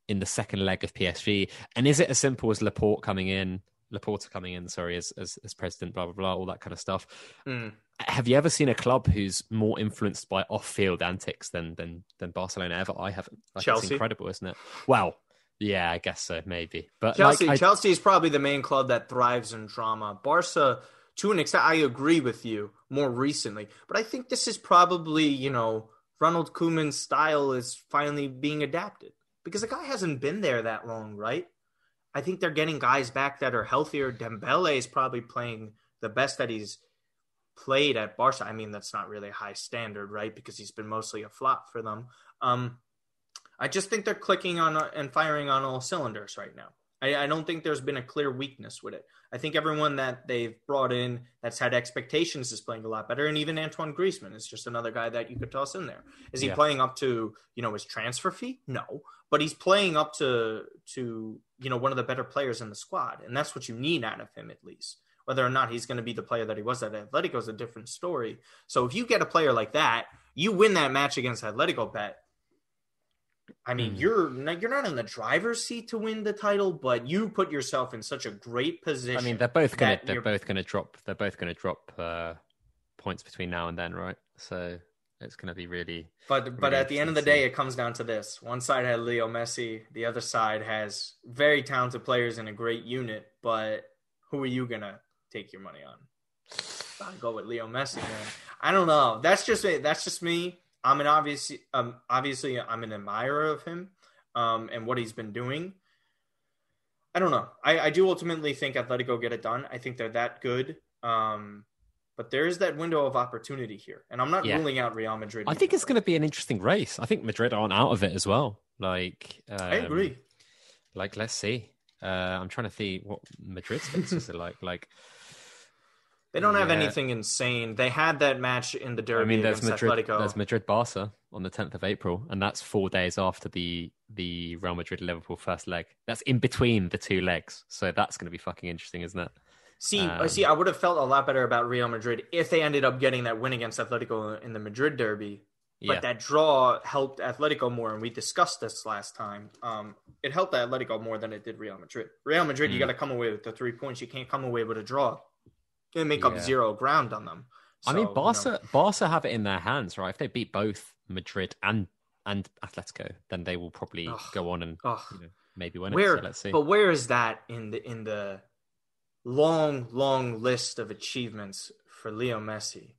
in the second leg of P S G. And is it as simple as Laporte coming in? Laporta coming in, sorry, as, as as president, blah, blah, blah, all that kind of stuff. Mm. Have you ever seen a club who's more influenced by off-field antics than than than Barcelona ever? I haven't. Like, Chelsea. It's incredible, isn't it? Well, yeah, I guess so, maybe. But Chelsea, like, I... Chelsea is probably the main club that thrives in drama. Barca, to an extent, I agree with you more recently. But I think this is probably, you know, Ronald Koeman's style is finally being adapted. Because the guy hasn't been there that long, right? I think they're getting guys back that are healthier. Dembele is probably playing the best that he's played at Barca. I mean, that's not really a high standard, right? Because he's been mostly a flop for them. Um, I just think they're clicking on and firing on all cylinders right now. I, I don't think there's been a clear weakness with it. I think everyone that they've brought in that's had expectations is playing a lot better. And even Antoine Griezmann is just another guy that you could toss in there. Is he yeah. playing up to, you know, his transfer fee? No, but he's playing up to, to, you know, one of the better players in the squad. And that's what you need out of him, at least. Whether or not he's going to be the player that he was at Atletico is a different story. So if you get a player like that, you win that match against Atletico, Pet. I mean, mm. you're not, you're not in the driver's seat to win the title, but you put yourself in such a great position. I mean, they're both going to they're you're... both going to drop they're both going to drop uh, points between now and then, right? So it's going to be really. But really but at the end of the day, it comes down to this: one side had Leo Messi, the other side has very talented players in a great unit. But who are you going to take your money on? Gotta go with Leo Messi, man. I don't know. That's just that's just me. I'm an obviously, um, obviously, I'm an admirer of him um, and what he's been doing. I don't know. I, I do ultimately think Atletico get it done. I think they're that good. Um, but there is that window of opportunity here. And I'm not yeah. ruling out Real Madrid. I think it's going to be an interesting race. I think Madrid aren't out of it as well. Like, um, I agree. Like, let's see. Uh, I'm trying to see what Madrid's fixes are like. Like, They don't yeah. have anything insane. They had that match in the derby I mean, there's against Madrid, Atletico. There's Madrid-Barca on the tenth of April, and that's four days after the the Real Madrid-Liverpool first leg. That's in between the two legs, so that's going to be fucking interesting, isn't it? See, um, see, I would have felt a lot better about Real Madrid if they ended up getting that win against Atletico in the Madrid derby, but yeah. that draw helped Atletico more, and we discussed this last time. Um, it helped Atletico more than it did Real Madrid. Real Madrid, mm. you got to come away with the three points. You can't come away with a draw. They make yeah. up zero ground on them. So, I mean, Barca, you know. Barca have it in their hands, right? If they beat both Madrid and and Atletico, then they will probably Ugh. go on and you know, maybe win where, it. So let's see. But where is that in the in the long, long list of achievements for Leo Messi?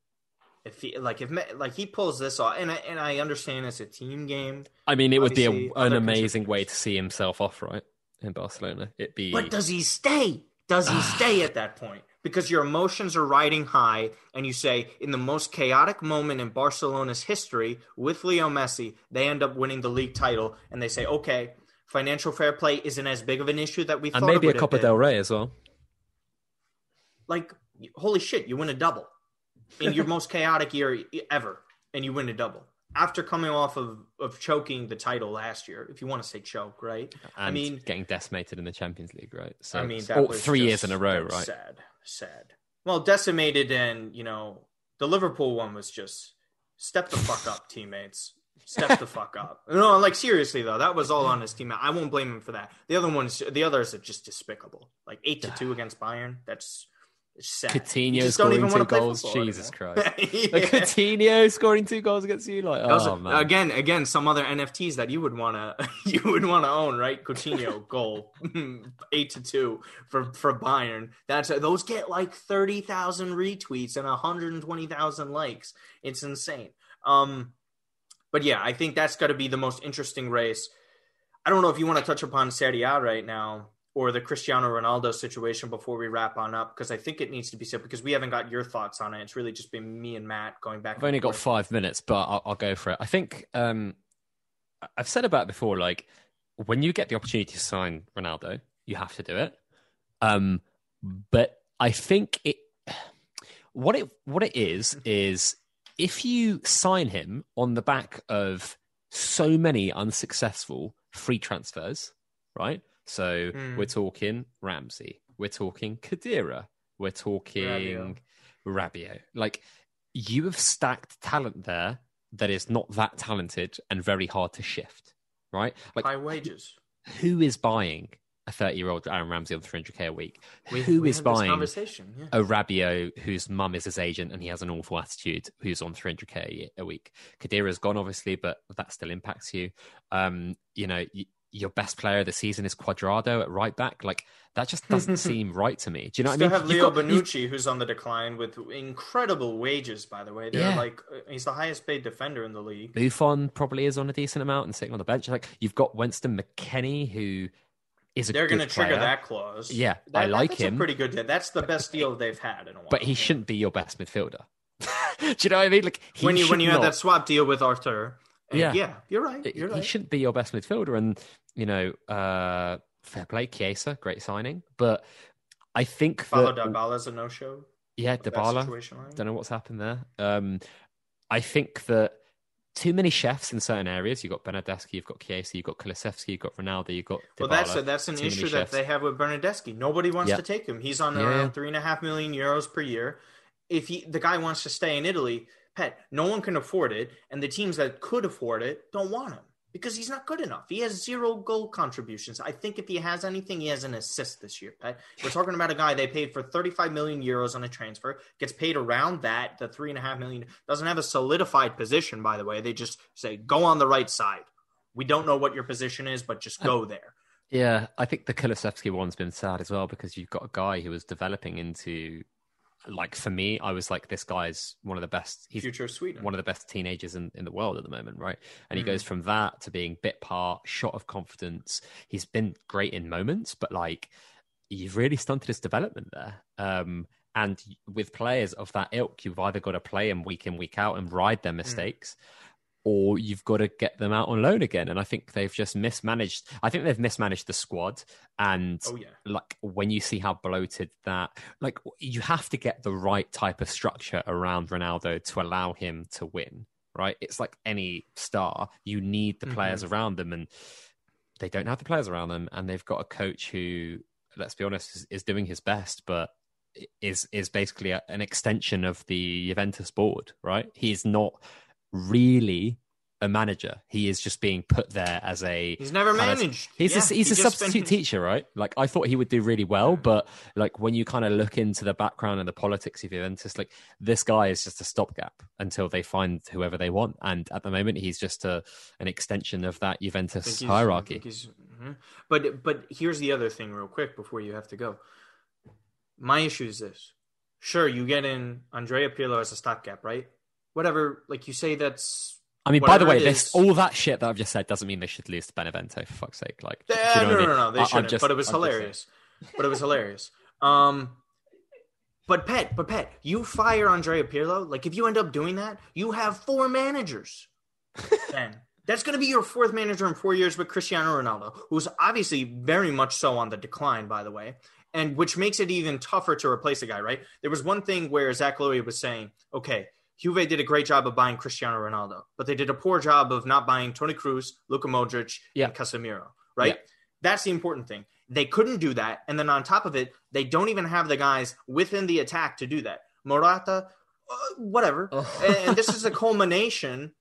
If he like if like he pulls this off, and I, and I understand it's a team game. I mean, it would be a, an amazing way to see himself off, right? In Barcelona, it'd be. But does he stay? Does he stay at that point? Because your emotions are riding high, and you say, in the most chaotic moment in Barcelona's history, with Leo Messi, they end up winning the league title, and they say, okay, financial fair play isn't as big of an issue that we thought it would have been. And maybe a Copa del Rey as well. Like, holy shit, you win a double in your most chaotic year ever, and you win a double. After coming off of, of choking the title last year, if you want to say choke, right? And I mean, getting decimated in the Champions League, right? So I mean, that oh, was three just, years in a row, right? Sad, sad. Well, decimated, and you know, the Liverpool one was just step the fuck up, teammates. Step the fuck up. No, like seriously though, that was all on his teammate. I won't blame him for that. The other ones, the others are just despicable. Like eight to two against Bayern. That's Coutinho scoring two goals. Jesus anymore. Christ. Yeah. Like Coutinho scoring two goals against you. Like, oh, also, man. Again, again, some other N F Ts that you would want to, you would want to own, right? Coutinho goal, eight to two for, for Bayern. That's those get like thirty thousand retweets and one hundred twenty thousand likes. It's insane. Um, but yeah, I think that's got to be the most interesting race. I don't know if you want to touch upon Serie A right now, or the Cristiano Ronaldo situation before we wrap on up, because I think it needs to be said, because we haven't got your thoughts on it. It's really just been me and Matt going back. I've only got five minutes, but I'll, I'll go for it. I think um, I've said about it before, like, when you get the opportunity to sign Ronaldo, you have to do it. Um, but I think it what it what it is, is if you sign him on the back of so many unsuccessful free transfers, right? So mm. we're talking Ramsey, we're talking Khedira, we're talking Rabiot. Rabiot. Like, you have stacked talent there that is not that talented and very hard to shift, right? Like, high wages. Who is buying a thirty-year-old Aaron Ramsey on three hundred K a week? We, who we is buying yeah. a Rabiot whose mum is his agent and he has an awful attitude, who's on three hundred K a week? Khedira's gone, obviously, but that still impacts you. Um, you know... You, Your best player of the season is Cuadrado at right back. Like, that just doesn't seem right to me. Do you know Still what I mean? You have Leo got, Bonucci, you... who's on the decline with incredible wages, by the way. They're yeah. like, he's the highest paid defender in the league. Buffon probably is on a decent amount and sitting on the bench. Like, you've got Winston McKennie, who is a They're going to trigger player. That clause. Yeah, that, I like that's him. That's pretty good deal. That's the best deal they've had in a while. But he shouldn't be your best midfielder. Do you know what I mean? Like, he when you when you not... had that swap deal with Arthur. Yeah. yeah, you're right. You're right. He shouldn't be your best midfielder. And, you know, uh, fair play, Chiesa, great signing. But I think that... Dybala's a no-show. Yeah, Dybala. Right? Don't know what's happened there. Um, I think that too many chefs in certain areas. You've got Bernardeschi, you've got Chiesa, you've got Kulusevski, you've got Ronaldo, you've got Dybala. Well, that's a, that's an too issue that they have with Bernardeschi. Nobody wants yeah. to take him. He's on yeah. around three and a half million euros per year. If he, the guy wants to stay in Italy... Pet, no one can afford it, and the teams that could afford it don't want him because he's not good enough. He has zero goal contributions. I think if he has anything, he has an assist this year, Pet. We're talking about a guy they paid for thirty-five million euros on a transfer, gets paid around that, the three and a half million, doesn't have a solidified position, by the way. They just say, go on the right side. We don't know what your position is, but just go there. Yeah, I think the Kulusevski one's been sad as well because you've got a guy who was developing into... Like, for me, I was like, this guy's one of the best, he's future Sweden, one of the best teenagers in, in the world at the moment, right? And mm. he goes from that to being bit part, shot of confidence. He's been great in moments, but like, you've really stunted his development there. Um, and with players of that ilk, you've either got to play them week in, week out and ride their mistakes, mm. or you've got to get them out on loan again. And I think they've just mismanaged. I think they've mismanaged the squad. And oh, yeah. like, when you see how bloated that, like, you have to get the right type of structure around Ronaldo to allow him to win, right? It's like any star, you need the players mm-hmm. around them, and they don't have the players around them. And they've got a coach who, let's be honest, is, is doing his best, but is, is basically a, an extension of the Juventus board, right? He's not really a manager. He is just being put there as a he's never managed of, he's yeah, a, he's he a substitute been... teacher, right? Like, I thought he would do really well, but like, when you kind of look into the background and the politics of Juventus, like, this guy is just a stopgap until they find whoever they want, and at the moment he's just a an extension of that Juventus hierarchy. Mm-hmm. but but here's the other thing real quick before you have to go. My issue is this: sure, you get in Andrea Pirlo as a stopgap, right? Whatever, like you say, that's... I mean, by the way, this all that shit that I've just said doesn't mean they should lose to Benevento, for fuck's sake. Like, yeah, you know no, no, I mean? no, no, they shouldn't, just, but it was I'm hilarious. But it was hilarious. Um, but, Pet, but, Pet, you fire Andrea Pirlo, like, if you end up doing that, you have four managers. Then that's going to be your fourth manager in four years with Cristiano Ronaldo, who's obviously very much so on the decline, by the way. And which makes it even tougher to replace a guy, right? There was one thing where Zach Lowy was saying, okay, Juve did a great job of buying Cristiano Ronaldo, but they did a poor job of not buying Toni Kroos, Luka Modric, yeah. and Casemiro, right? Yeah. That's the important thing. They couldn't do that, and then on top of it, they don't even have the guys within the attack to do that. Morata, uh, whatever. Oh. And this is a culmination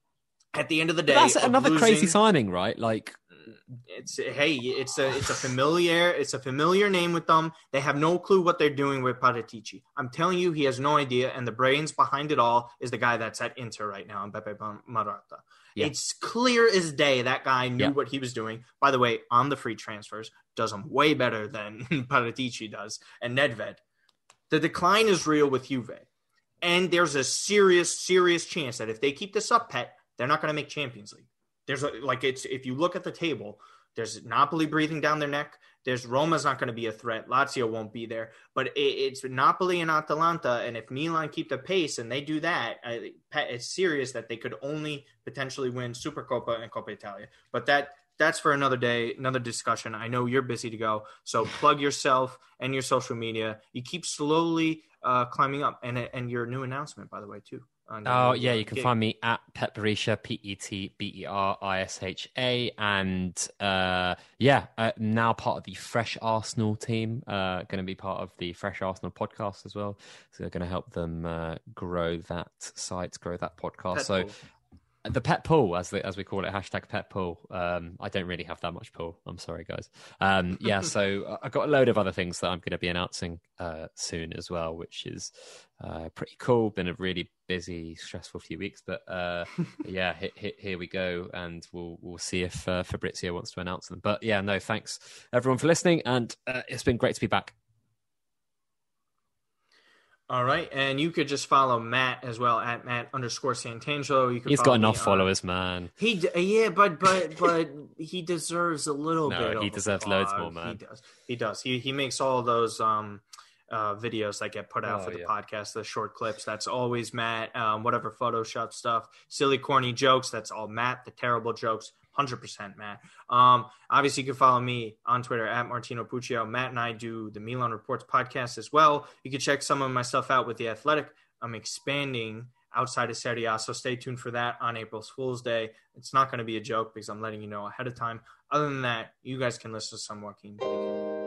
at the end of the day. But that's another losing... crazy signing, right? Like, it's hey, it's a it's a familiar it's a familiar name with them. They have no clue what they're doing with Paratici. I'm telling you, he has no idea, and the brains behind it all is the guy that's at Inter right now, Mbappe Morata. Yeah. It's clear as day that guy knew yeah. what he was doing. By the way, on the free transfers, does them way better than Paratici does and Nedved. The decline is real with Juve, and there's a serious, serious chance that if they keep this up, Pet, they're not going to make Champions League. There's a, like it's if you look at the table, there's Napoli breathing down their neck. There's Roma's not going to be a threat. Lazio won't be there, but it, it's Napoli and Atalanta. And if Milan keep the pace and they do that, I, it's serious that they could only potentially win Supercoppa and Coppa Italia. But that that's for another day, another discussion. I know you're busy to go, so plug yourself and your social media. You keep slowly uh, climbing up, and and your new announcement, by the way, too. Oh yeah, you can find me at Pet Berisha, P E T B E R I S H A, and uh, yeah, uh, now part of the Fresh Arsenal team. Uh, going to be part of the Fresh Arsenal podcast as well. So they're going to help them uh, grow that site, grow that podcast. Pet so pool. The pet pool, as the, as we call it, hashtag pet pool. Um, I don't really have that much pool. I'm sorry, guys. Um, yeah, so I've got a load of other things that I'm going to be announcing uh, soon as well, which is uh, pretty cool. Been a really busy, stressful few weeks, but uh yeah hit, hit, here we go, and we'll we'll see if uh, Fabrizio wants to announce them. But yeah, no, thanks everyone for listening, and uh, it's been great to be back. All right, and you could just follow Matt as well at Matt underscore Santangelo. You could he's got enough on. followers, man. He yeah, but but but he deserves a little no, bit. No, he of deserves loads more, man. He does. He does. He he makes all those um. Uh, videos that get put out oh, for the yeah. podcast, the short clips. That's always Matt. Um, whatever Photoshop stuff, silly, corny jokes. That's all Matt. The terrible jokes, one hundred percent Matt. Um, obviously, you can follow me on Twitter at Martino Puccio. Matt and I do the Milan Reports podcast as well. You can check some of my stuff out with The Athletic. I'm expanding outside of Serie A, so stay tuned for that on April Fool's Day. It's not going to be a joke because I'm letting you know ahead of time. Other than that, you guys can listen to some Joaquin Bacon.